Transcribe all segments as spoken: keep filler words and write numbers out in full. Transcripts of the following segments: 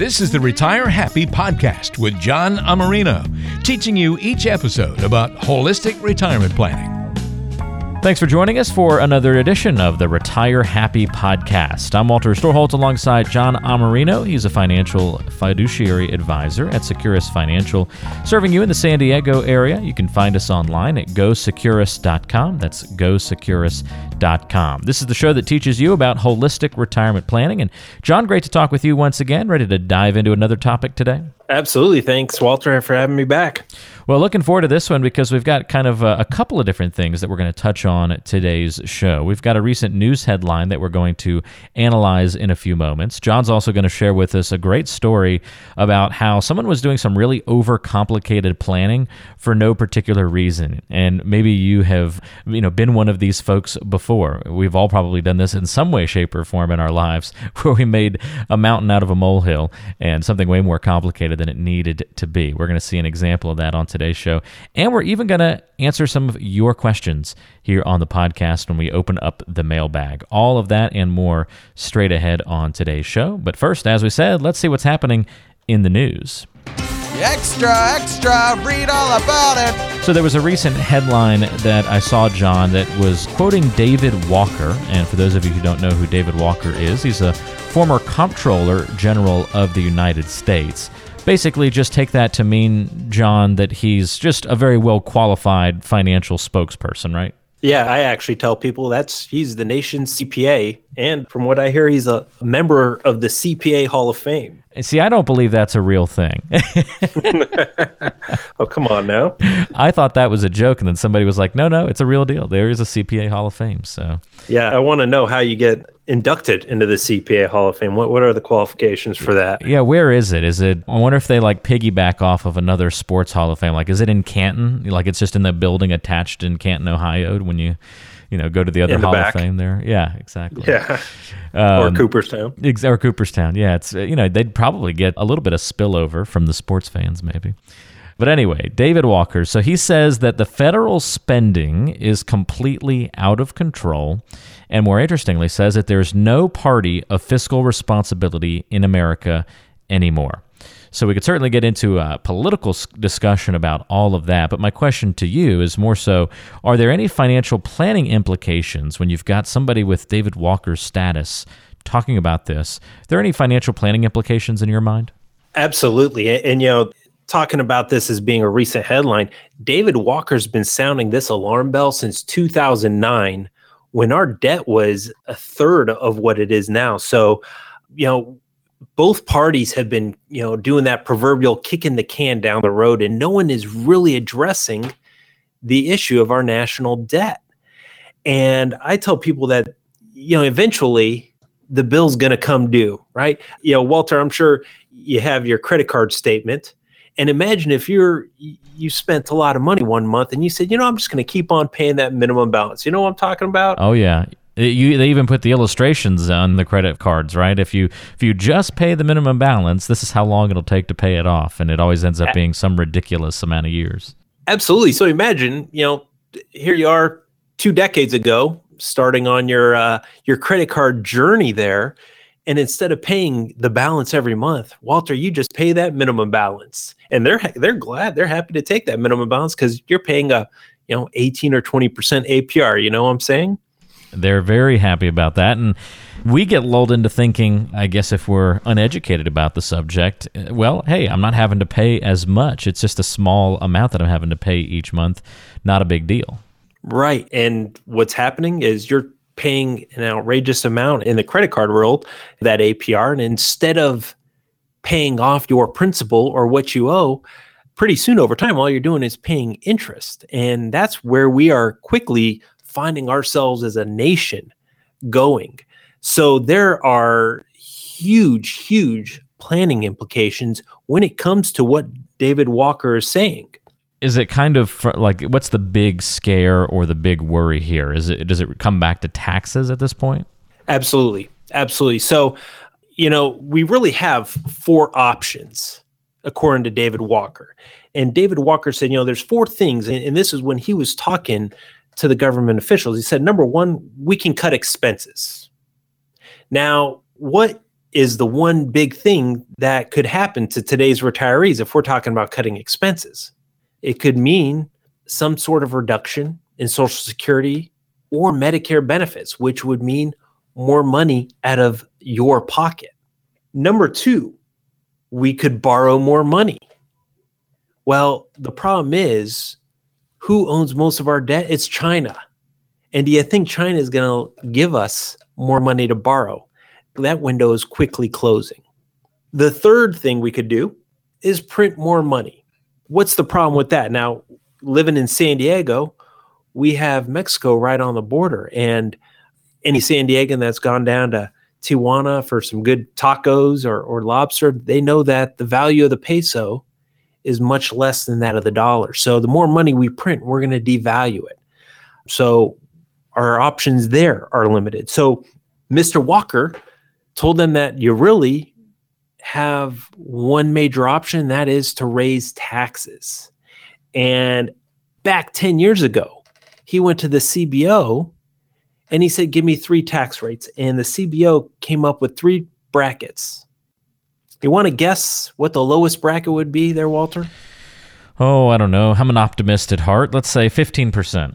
This is the Retire Happy Podcast with John Amerino, teaching you each episode about holistic retirement planning. Thanks for joining us for another edition of the Retire Happy Podcast. I'm Walter Storholtz alongside John Amerino. He's a financial fiduciary advisor at Securus Financial, serving you in the San Diego area. You can find us online at Go Securus dot com. That's Go Securus dot com. This is the show that teaches you about holistic retirement planning. And John, great to talk with you once again. Ready to dive into another topic today? Absolutely. Thanks, Walter, for having me back. Well, looking forward to this one because we've got kind of a, a couple of different things that we're going to touch on today's show. We've got a recent news headline that we're going to analyze in a few moments. John's also going to share with us a great story about how someone was doing some really overcomplicated planning for no particular reason. And maybe you have, you know, been one of these folks before. We've all probably done this in some way, shape, or form in our lives, where we made a mountain out of a molehill and something way more complicated than it needed to be. We're going to see an example of that on today's show. And we're even going to answer some of your questions here on the podcast when we open up the mailbag. All of that and more straight ahead on today's show. But first, as we said, let's see what's happening in the news. Extra, extra, read all about it. So there was a recent headline that I saw, John, that was quoting David Walker. And for those of you who don't know who David Walker is, he's a former Comptroller General of the United States. Basically, just take that to mean, John, that he's just a very well-qualified financial spokesperson, right? Yeah, I actually tell people that's he's the nation's C P A. And from what I hear, he's a member of the C P A Hall of Fame. See, I don't believe that's a real thing. Oh, come on now. I thought that was a joke, and then somebody was like, no, no, it's a real deal. There is a C P A Hall of Fame. So, yeah, I want to know how you get inducted into the C P A Hall of Fame. What what are the qualifications for that? Yeah, where is it? Is it? I wonder if they like piggyback off of another sports Hall of Fame. Like, is it in Canton? Like, it's just in the building attached in Canton, Ohio, when you... you know, go to the other the Hall back. of Fame there. Yeah, exactly. Yeah. Um, or Cooperstown. Ex- or Cooperstown. Yeah, it's, you know, they'd probably get a little bit of spillover from the sports fans maybe. But anyway, David Walker, so he says that the federal spending is completely out of control, and more interestingly says that there's no party of fiscal responsibility in America anymore. So we could certainly get into a political discussion about all of that, but my question to you is more so, are there any financial planning implications when you've got somebody with David Walker's status talking about this? Are there any financial planning implications in your mind? Absolutely. And, and you know, talking about this as being a recent headline, David Walker's been sounding this alarm bell since two thousand nine, when our debt was a third of what it is now. So, you know, both parties have been, you know, doing that proverbial kicking the can down the road, and no one is really addressing the issue of our national debt. And I tell people that, you know, eventually the bill's going to come due, right? You know, Walter, I'm sure you have your credit card statement, and imagine if you're you spent a lot of money one month and you said, you know, I'm just going to keep on paying that minimum balance. You know what I'm talking about? Oh yeah. You, they even put the illustrations on the credit cards, right? If you if you just pay the minimum balance, this is how long it'll take to pay it off, and it always ends up being some ridiculous amount of years. Absolutely. So imagine, you know, here you are two decades ago, starting on your uh, your credit card journey there, and instead of paying the balance every month, Walter, you just pay that minimum balance, and they're they're glad, they're happy to take that minimum balance because you're paying a you know eighteen or twenty percent A P R. You know what I'm saying? They're very happy about that, and we get lulled into thinking, I guess if we're uneducated about the subject, well, hey, I'm not having to pay as much. It's just a small amount that I'm having to pay each month, not a big deal. Right, and what's happening is you're paying an outrageous amount in the credit card world, that A P R, and instead of paying off your principal or what you owe, pretty soon over time, all you're doing is paying interest, and that's where we are quickly finding ourselves as a nation going. So there are huge, huge planning implications when it comes to what David Walker is saying. Is it kind of like, what's the big scare or the big worry here? Is it, does it come back to taxes at this point? Absolutely. Absolutely. So, you know, we really have four options according to David Walker. And David Walker said, you know, there's four things. And, and this is when he was talking to the government officials. He said, number one, we can cut expenses. Now, what is the one big thing that could happen to today's retirees if we're talking about cutting expenses. It could mean some sort of reduction in Social Security or Medicare benefits, which would mean more money out of your pocket. Number two, we could borrow more money. Well, the problem is, who owns most of our debt? It's China. And do you think China is going to give us more money to borrow? That window is quickly closing. The third thing we could do is print more money. What's the problem with that? Now, living in San Diego, we have Mexico right on the border. And any San Diegan that's gone down to Tijuana for some good tacos or, or lobster, they know that the value of the peso is much less than that of the dollar. So the more money we print, we're going to devalue it. So our options there are limited. So Mister Walker told them that you really have one major option, that is to raise taxes. And back ten years ago, he went to the C B O and he said, give me three tax rates. And the C B O came up with three brackets. You want to guess what the lowest bracket would be there, Walter? Oh, I don't know. I'm an optimist at heart. Let's say fifteen percent.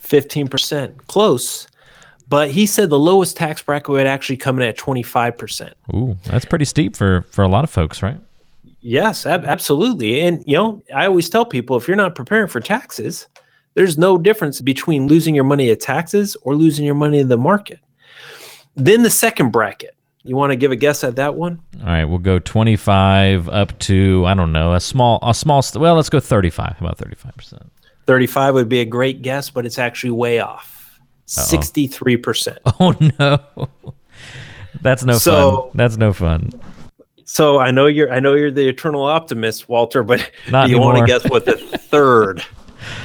fifteen percent. Close. But he said the lowest tax bracket would actually come in at twenty-five percent. Ooh, that's pretty steep for, for a lot of folks, right? Yes, ab- absolutely. And, you know, I always tell people, if you're not preparing for taxes, there's no difference between losing your money at taxes or losing your money in the market. Then the second bracket, you want to give a guess at that one? All right, we'll go twenty-five up to, I don't know, a small, a small, well, let's go thirty-five, about thirty-five percent. thirty-five would be a great guess, but it's actually way off. Uh-oh. sixty-three percent. Oh, no. That's no so, fun. That's no fun. So I know you're I know you're the eternal optimist, Walter, but Not do you anymore. want to guess what the third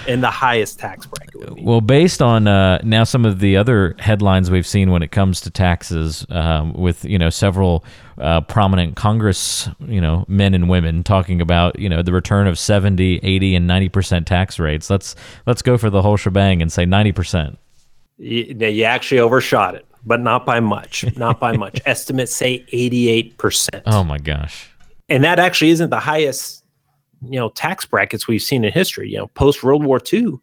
and the highest tax bracket would be? Well, based on uh, now some of the other headlines we've seen when it comes to taxes, um, with, you know, several uh, prominent Congress, you know, men and women talking about, you know, the return of seventy, eighty, and ninety percent tax rates. Let's let's go for the whole shebang and say ninety percent. You actually overshot it, but not by much, not by much. Estimates say eighty-eight percent. Oh my gosh. And that actually isn't the highest, you know, tax brackets we've seen in history. You know, post World War Two,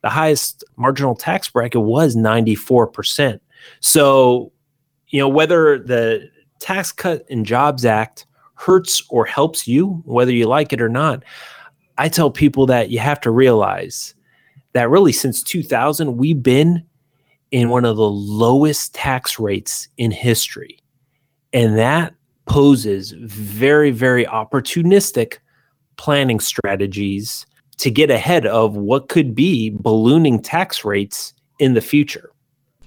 the highest marginal tax bracket was ninety-four percent. So, you know, whether the Tax Cut and Jobs Act hurts or helps you, whether you like it or not, I tell people that you have to realize that really since two thousand, we've been in one of the lowest tax rates in history. And that poses very, very opportunistic planning strategies to get ahead of what could be ballooning tax rates in the future.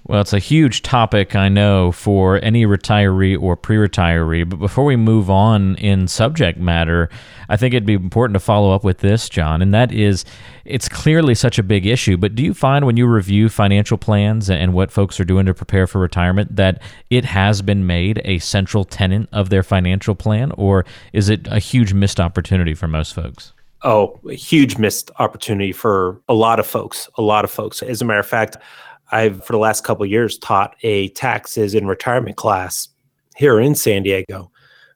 Well, it's a huge topic, I know, for any retiree or pre-retiree. But before we move on in subject matter, I think it'd be important to follow up with this, John, and that is, it's clearly such a big issue, but do you find when you review financial plans and what folks are doing to prepare for retirement that it has been made a central tenet of their financial plan, or is it a huge missed opportunity for most folks? Oh, a huge missed opportunity for a lot of folks, a lot of folks. As a matter of fact, I've, for the last couple of years, taught a taxes and retirement class here in San Diego.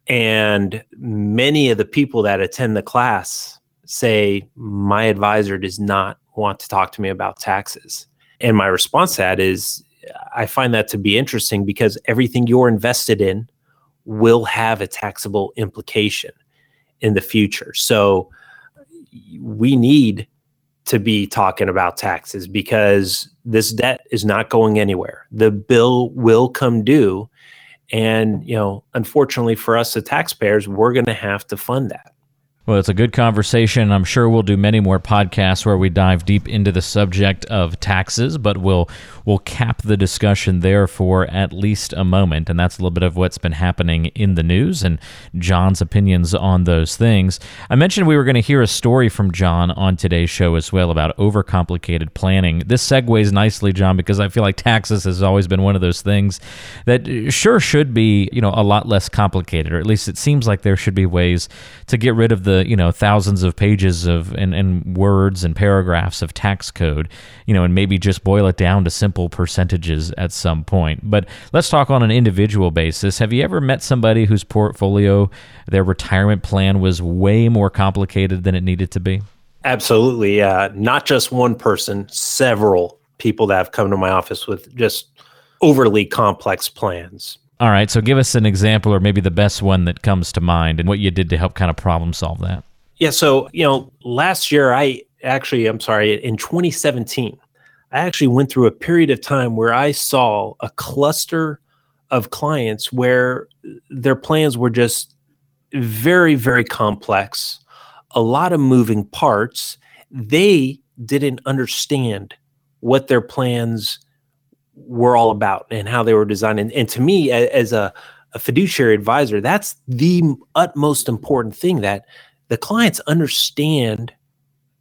And many of the people that attend the class say, my advisor does not want to talk to me about taxes. And my response to that is, I find that to be interesting because everything you're invested in will have a taxable implication in the future. So we need to be talking about taxes because this debt is not going anywhere. The bill will come due. And, you know, unfortunately for us, the taxpayers, we're going to have to fund that. Well, it's a good conversation. I'm sure we'll do many more podcasts where we dive deep into the subject of taxes, but we'll we'll cap the discussion there for at least a moment, and that's a little bit of what's been happening in the news and John's opinions on those things. I mentioned we were going to hear a story from John on today's show as well about overcomplicated planning. This segues nicely, John, because I feel like taxes has always been one of those things that sure should be, you know, a lot less complicated, or at least it seems like there should be ways to get rid of the the, you know, thousands of pages of and, and words and paragraphs of tax code, you know, and maybe just boil it down to simple percentages at some point. But let's talk on an individual basis. Have you ever met somebody whose portfolio, their retirement plan was way more complicated than it needed to be? Absolutely. Uh, not just one person, several people that have come to my office with just overly complex plans. All right. So give us an example or maybe the best one that comes to mind and what you did to help kind of problem solve that. Yeah. So, you know, last year, I actually, I'm sorry, in twenty seventeen, I actually went through a period of time where I saw a cluster of clients where their plans were just very, very complex, a lot of moving parts. They didn't understand what their plans were all about and how they were designed. And, and to me, as a, a fiduciary advisor, that's the utmost important thing, that the clients understand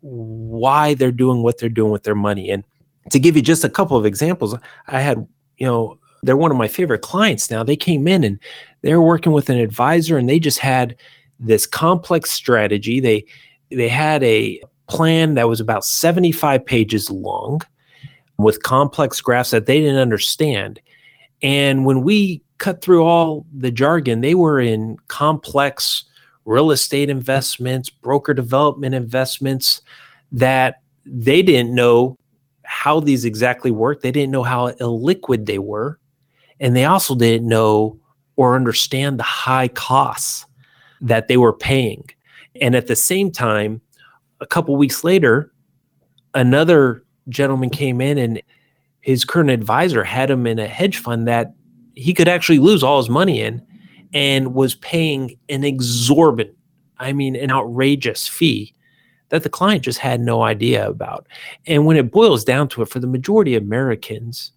why they're doing what they're doing with their money. And to give you just a couple of examples, I had, you know, they're one of my favorite clients now. They came in and they're working with an advisor and they just had this complex strategy. They, they had a plan that was about seventy-five pages long, with complex graphs that they didn't understand. And when we cut through all the jargon, they were in complex real estate investments, broker development investments that they didn't know how these exactly worked. They didn't know how illiquid they were. And they also didn't know or understand the high costs that they were paying. And at the same time, a couple weeks later, another gentleman came in and his current advisor had him in a hedge fund that he could actually lose all his money in and was paying an exorbitant, I mean, an outrageous fee that the client just had no idea about. And when it boils down to it, for the majority of Americans,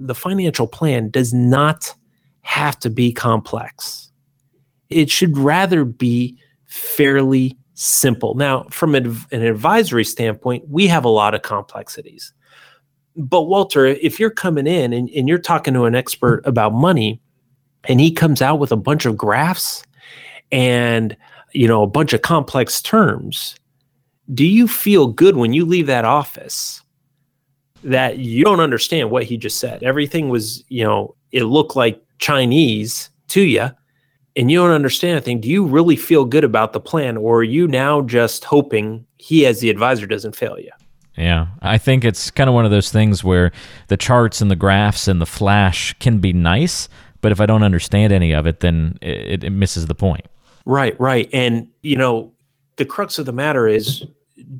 the financial plan does not have to be complex. It should rather be fairly simple. Now, from an advisory standpoint, we have a lot of complexities. But Walter, if you're coming in and, and you're talking to an expert about money and he comes out with a bunch of graphs and, you know, a bunch of complex terms, do you feel good when you leave that office that you don't understand what he just said? Everything was, you know, it looked like Chinese to you, and you don't understand a thing. Do you really feel good about the plan, or are you now just hoping he as the advisor doesn't fail you? Yeah, I think it's kind of one of those things where the charts and the graphs and the flash can be nice, but if I don't understand any of it, then it, it misses the point. Right, right. And, you know, the crux of the matter is,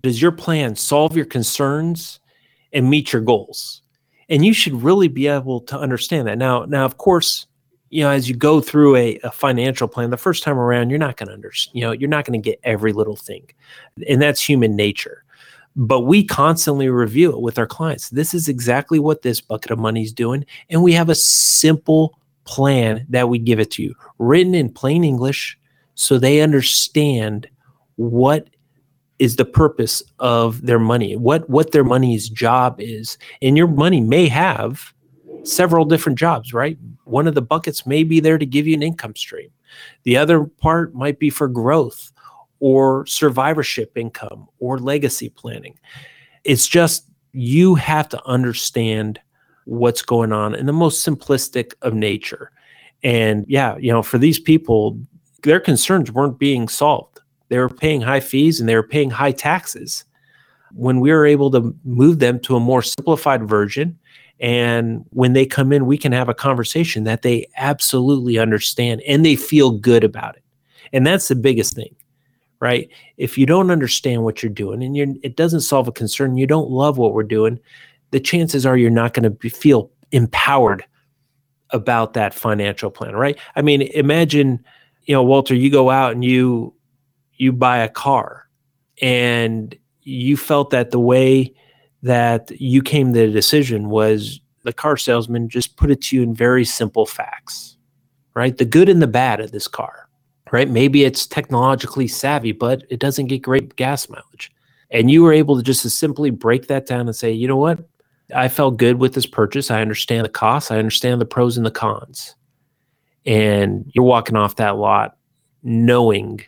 does your plan solve your concerns and meet your goals? And you should really be able to understand that. Now, now, of course, you know, as you go through a, a financial plan, the first time around, you're not going to understand, you know, you're not going to get every little thing. And that's human nature. But we constantly review it with our clients. This is exactly what this bucket of money is doing. And we have a simple plan that we give it to you, written in plain English, so they understand what is the purpose of their money, what, what their money's job is. And your money may have several different jobs, right? One of the buckets may be there to give you an income stream. The other part might be for growth or survivorship income or legacy planning. It's just, you have to understand what's going on in the most simplistic of nature. And yeah, you know, for these people, their concerns weren't being solved. They were paying high fees and they were paying high taxes. When we were able to move them to a more simplified version, and when they come in, we can have a conversation that they absolutely understand and they feel good about it. And that's the biggest thing, right? If you don't understand what you're doing and you're, it doesn't solve a concern, you don't love what we're doing, the chances are you're not going to feel empowered about that financial plan, right? I mean, imagine, you know, Walter, you go out and you you buy a car and you felt that the way that you came to the decision was the car salesman just put it to you in very simple facts, right? The good and the bad of this car, right? Maybe it's technologically savvy, but it doesn't get great gas mileage. And you were able to just simply break that down and say, you know what? I felt good with this purchase. I understand the costs. I understand the pros and the cons. And you're walking off that lot knowing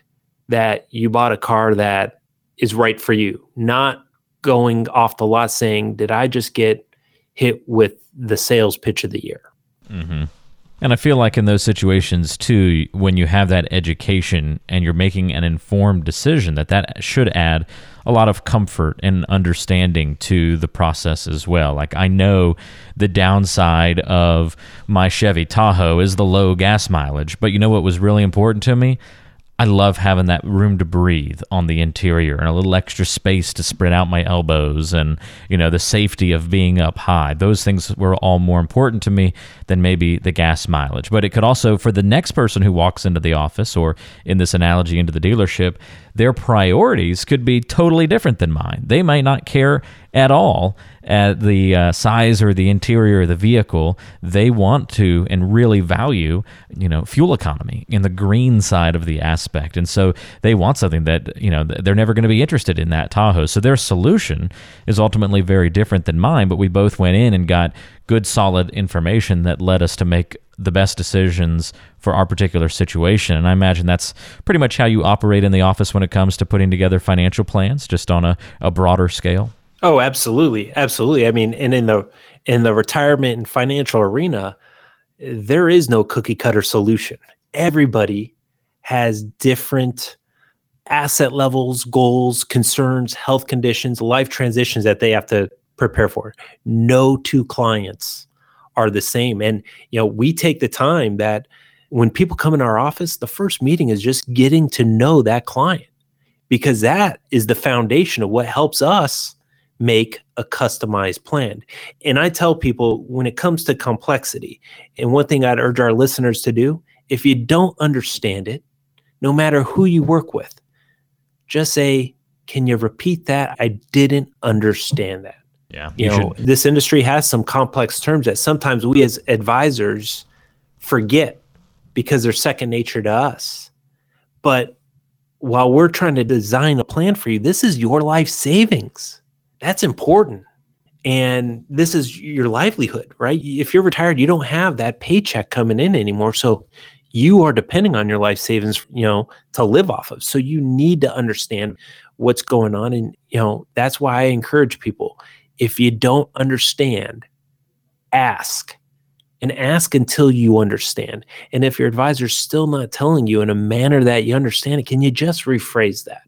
that you bought a car that is right for you, not going off the lot saying, did I just get hit with the sales pitch of the year? Mm-hmm. And I feel like in those situations too, when you have that education and you're making an informed decision, that that should add a lot of comfort and understanding to the process as well. Like, I know the downside of my Chevy Tahoe is the low gas mileage, but you know what was really important to me? I love having that room to breathe on the interior and a little extra space to spread out my elbows and, you know, the safety of being up high. Those things were all more important to me than maybe the gas mileage. But it could also, for the next person who walks into the office or, in this analogy, into the dealership, their priorities could be totally different than mine. They might not care at all at the uh, size or the interior of the vehicle. They want to and really value, you know, fuel economy in the green side of the aspect. And so they want something that, you know, they're never going to be interested in that Tahoe. So their solution is ultimately very different than mine, but we both went in and got good, solid information that led us to make the best decisions for our particular situation. And I imagine that's pretty much how you operate in the office when it comes to putting together financial plans, just on a, a broader scale. Oh, absolutely. Absolutely. I mean, and in the in the retirement and financial arena, there is no cookie cutter solution. Everybody has different asset levels, goals, concerns, health conditions, life transitions that they have to prepare for. No two clients are the same. And, you know, we take the time that when people come in our office, the first meeting is just getting to know that client, because that is the foundation of what helps us make a customized plan. And I tell people, when it comes to complexity, and one thing I'd urge our listeners to do, if you don't understand it, no matter who you work with, just say, can you repeat that? I didn't understand that. Yeah, you, you know, should. This industry has some complex terms that sometimes we as advisors forget because they're second nature to us. But while we're trying to design a plan for you, this is your life savings. That's important. And this is your livelihood, right? If you're retired, you don't have that paycheck coming in anymore. So you are depending on your life savings, you know, to live off of. So you need to understand what's going on. And, you know, that's why I encourage people, if you don't understand, ask, and ask until you understand. And if your advisor's still not telling you in a manner that you understand it, can you just rephrase that?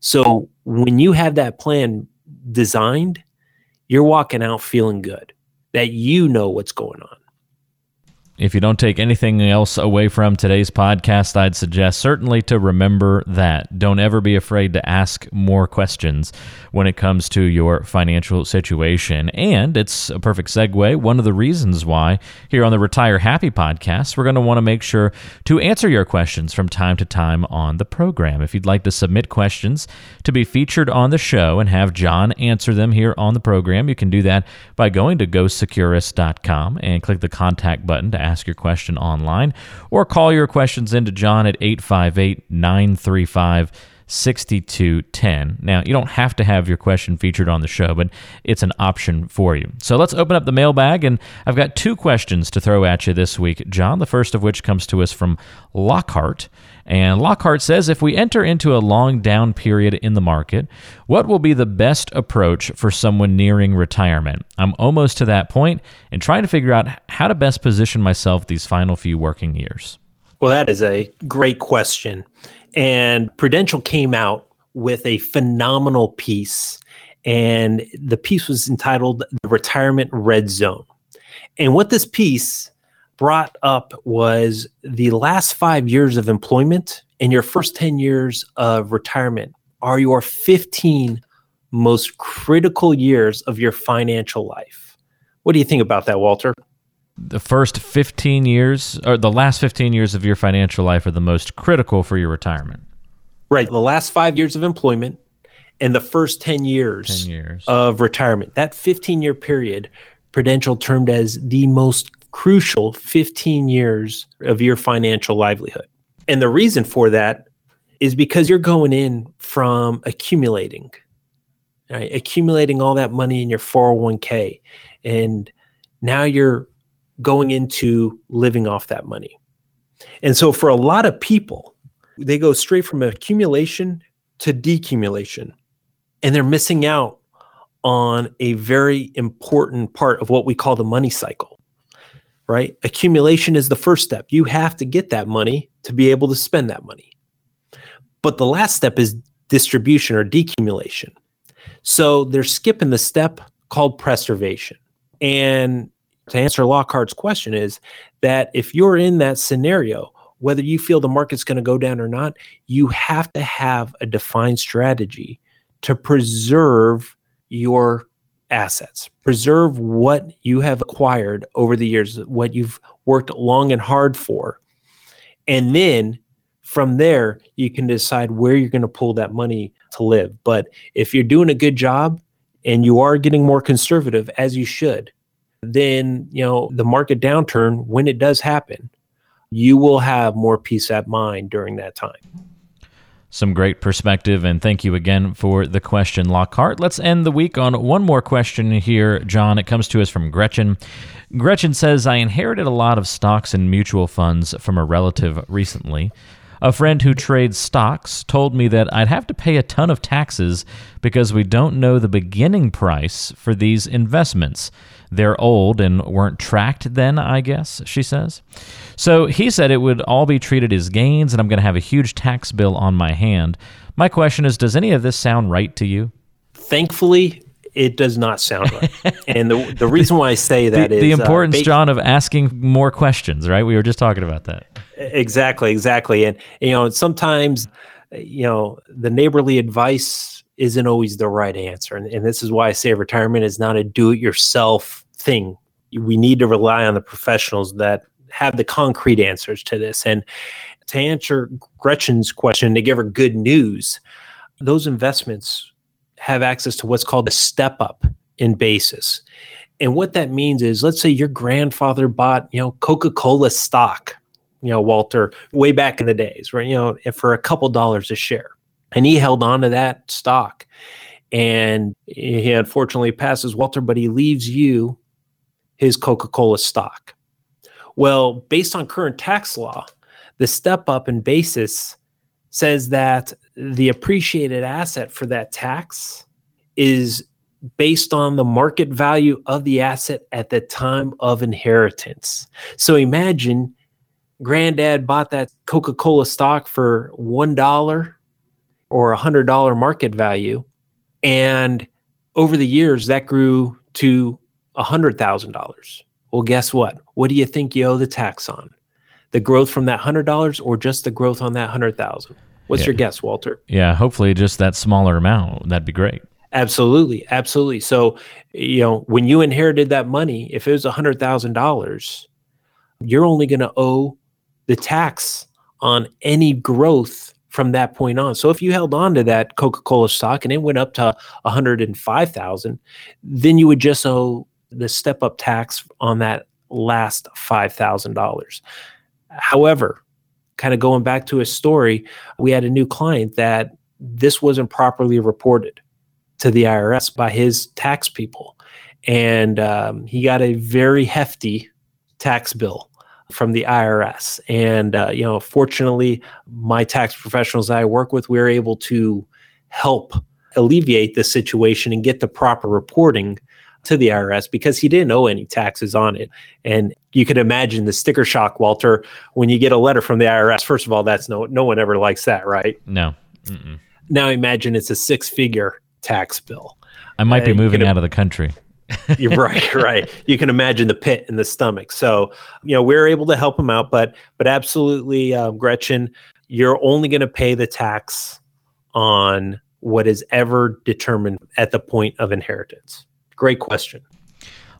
So when you have that plan designed, you're walking out feeling good that you know what's going on. If you don't take anything else away from today's podcast, I'd suggest certainly to remember that. Don't ever be afraid to ask more questions when it comes to your financial situation. And it's a perfect segue. One of the reasons why here on the Retire Happy podcast, we're going to want to make sure to answer your questions from time to time on the program. If you'd like to submit questions to be featured on the show and have John answer them here on the program, you can do that by going to go securus dot com and click the contact button to ask ask your question online, or call your questions into John at eight five eight, nine three five, six two one zero. Now, you don't have to have your question featured on the show, but it's an option for you. So let's open up the mailbag, and I've got two questions to throw at you this week, John, the first of which comes to us from Lockhart. And Lockhart says, if we enter into a long down period in the market, what will be the best approach for someone nearing retirement? I'm almost to that point and trying to figure out how to best position myself these final few working years. Well, that is a great question. And Prudential came out with a phenomenal piece, and the piece was entitled The Retirement Red Zone. And what this piece brought up was the last five years of employment and your first ten years of retirement are your fifteen most critical years of your financial life. What do you think about that, Walter? The first fifteen years, or the last fifteen years of your financial life, are the most critical for your retirement. Right. The last five years of employment and the first ten years, ten years. Of retirement. That fifteen-year period, Prudential termed as the most crucial fifteen years of your financial livelihood. And the reason for that is because you're going in from accumulating, right? Accumulating all that money in your four oh one k. And now you're going into living off that money. And so for a lot of people, They go straight from accumulation to decumulation, and they're missing out on a very important part of what we call the money cycle, right? Accumulation is the first step. You have to get that money to be able to spend that money. But the last step is distribution or decumulation. So they're skipping the step called preservation. And to answer Lockhart's question is that if you're in that scenario, whether you feel the market's going to go down or not, you have to have a defined strategy to preserve your assets, preserve what you have acquired over the years, what you've worked long and hard for. And then from there, you can decide where you're going to pull that money to live. But if you're doing a good job and you are getting more conservative, as you should, then, you know, the market downturn, when it does happen, you will have more peace of mind during that time. Some great perspective, and thank you again for the question, Lockhart. Let's end the week on one more question here, John. It comes to us from Gretchen. Gretchen says, I inherited a lot of stocks and mutual funds from a relative recently. A friend who trades stocks told me that I'd have to pay a ton of taxes because we don't know the beginning price for these investments. They're old and weren't tracked then, I guess, she says. So he said it would all be treated as gains, and I'm going to have a huge tax bill on my hand. My question is, does any of this sound right to you? Thankfully, it does not sound right. And the the reason why I say that the, is... The importance, uh, bas- John, of asking more questions, right? We were just talking about that. Exactly, exactly. And, you know, sometimes, you know, the neighborly advice isn't always the right answer. And, and this is why I say retirement is not a do-it-yourself thing. We need to rely on the professionals that have the concrete answers to this. And to answer Gretchen's question, to give her good news, those investments have access to what's called a step-up in basis. And what that means is, let's say your grandfather bought, you know, Coca-Cola stock, you know, Walter, way back in the days, right? You know, for a couple dollars a share. And he held on to that stock, and he unfortunately passes, Walter, but he leaves you his Coca-Cola stock. Well, based on current tax law, the step up in basis says that the appreciated asset for that tax is based on the market value of the asset at the time of inheritance. So imagine Granddad bought that Coca-Cola stock for one dollar or a one hundred dollars market value. And over the years, that grew to one hundred thousand dollars. Well, guess what? What do you think you owe the tax on? The growth from that one hundred dollars or just the growth on that one hundred thousand dollars? What's yeah. your guess, Walter? Yeah, hopefully just that smaller amount. That'd be great. Absolutely, absolutely. So, you know, when you inherited that money, if it was one hundred thousand dollars, you're only going to owe the tax on any growth from that point on. So if you held on to that Coca-Cola stock and it went up to one hundred five thousand dollars, then you would just owe the step-up tax on that last five thousand dollars. However, kind of going back to a story, we had a new client that this wasn't properly reported to the I R S by his tax people. And um, he got a very hefty tax bill from the I R S. And, uh, you know, fortunately, my tax professionals that I work with, we're able to help alleviate the situation and get the proper reporting to the I R S because he didn't owe any taxes on it. And you could imagine the sticker shock, Walter, when you get a letter from the I R S. First of all, that's no, no one ever likes that, right? No. Mm-mm. Now imagine it's a six-figure tax bill. I might be uh, moving out of the country. You're right, right. You can imagine the pit in the stomach. So, you know, we were able to help him out, but but absolutely, um, Gretchen, you're only going to pay the tax on what is ever determined at the point of inheritance. Great question.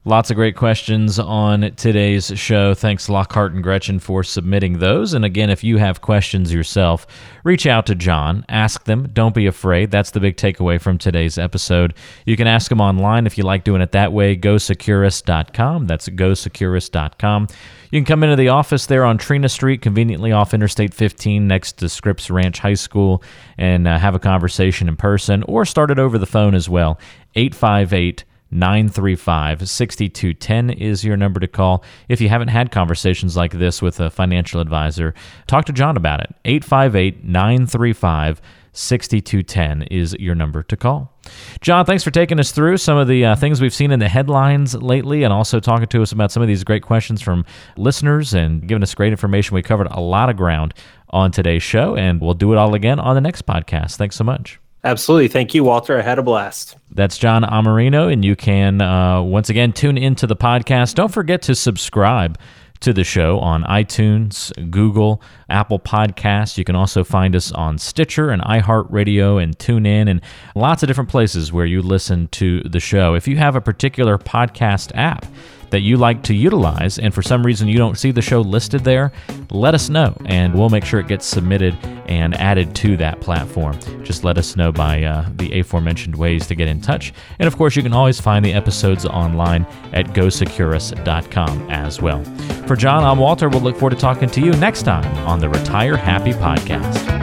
Lots of great questions on today's show. Thanks, Lockhart and Gretchen, for submitting those. And again, if you have questions yourself, reach out to John. Ask them. Don't be afraid. That's the big takeaway from today's episode. You can ask them online if you like doing it that way. Go Securus dot com. That's Go Securus dot com. You can come into the office there on Trina Street, conveniently off Interstate fifteen, next to Scripps Ranch High School, and uh, have a conversation in person, or start it over the phone as well. eight five eight nine three five, six two one zero is your number to call. If you haven't had conversations like this with a financial advisor, talk to John about it. eight five eight, nine three five, six two one zero is your number to call. John, thanks for taking us through some of the uh, things we've seen in the headlines lately, and also talking to us about some of these great questions from listeners and giving us great information. We covered a lot of ground on today's show, and we'll do it all again on the next podcast. Thanks so much. Absolutely. Thank you, Walter. I had a blast. That's John Amerino, and you can uh, once again tune into the podcast. Don't forget to subscribe to the show on iTunes, Google, Apple Podcasts. You can also find us on Stitcher and iHeartRadio and TuneIn and lots of different places where you listen to the show. If you have a particular podcast app that you like to utilize, and for some reason you don't see the show listed there, let us know, and we'll make sure it gets submitted and added to that platform. Just let us know by uh, the aforementioned ways to get in touch. And of course, you can always find the episodes online at Go Securus dot com as well. For John, I'm Walter. We'll look forward to talking to you next time on the Retire Happy Podcast.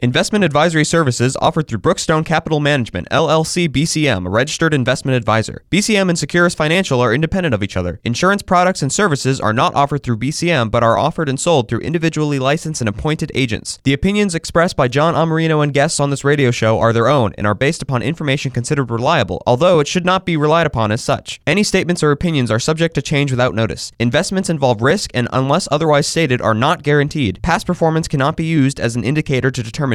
Investment advisory services offered through Brookstone Capital Management, L L C B C M, a registered investment advisor. B C M and Securus Financial are independent of each other. Insurance products and services are not offered through B C M, but are offered and sold through individually licensed and appointed agents. The opinions expressed by John Amerino and guests on this radio show are their own and are based upon information considered reliable, although it should not be relied upon as such. Any statements or opinions are subject to change without notice. Investments involve risk and, unless otherwise stated, are not guaranteed. Past performance cannot be used as an indicator to determine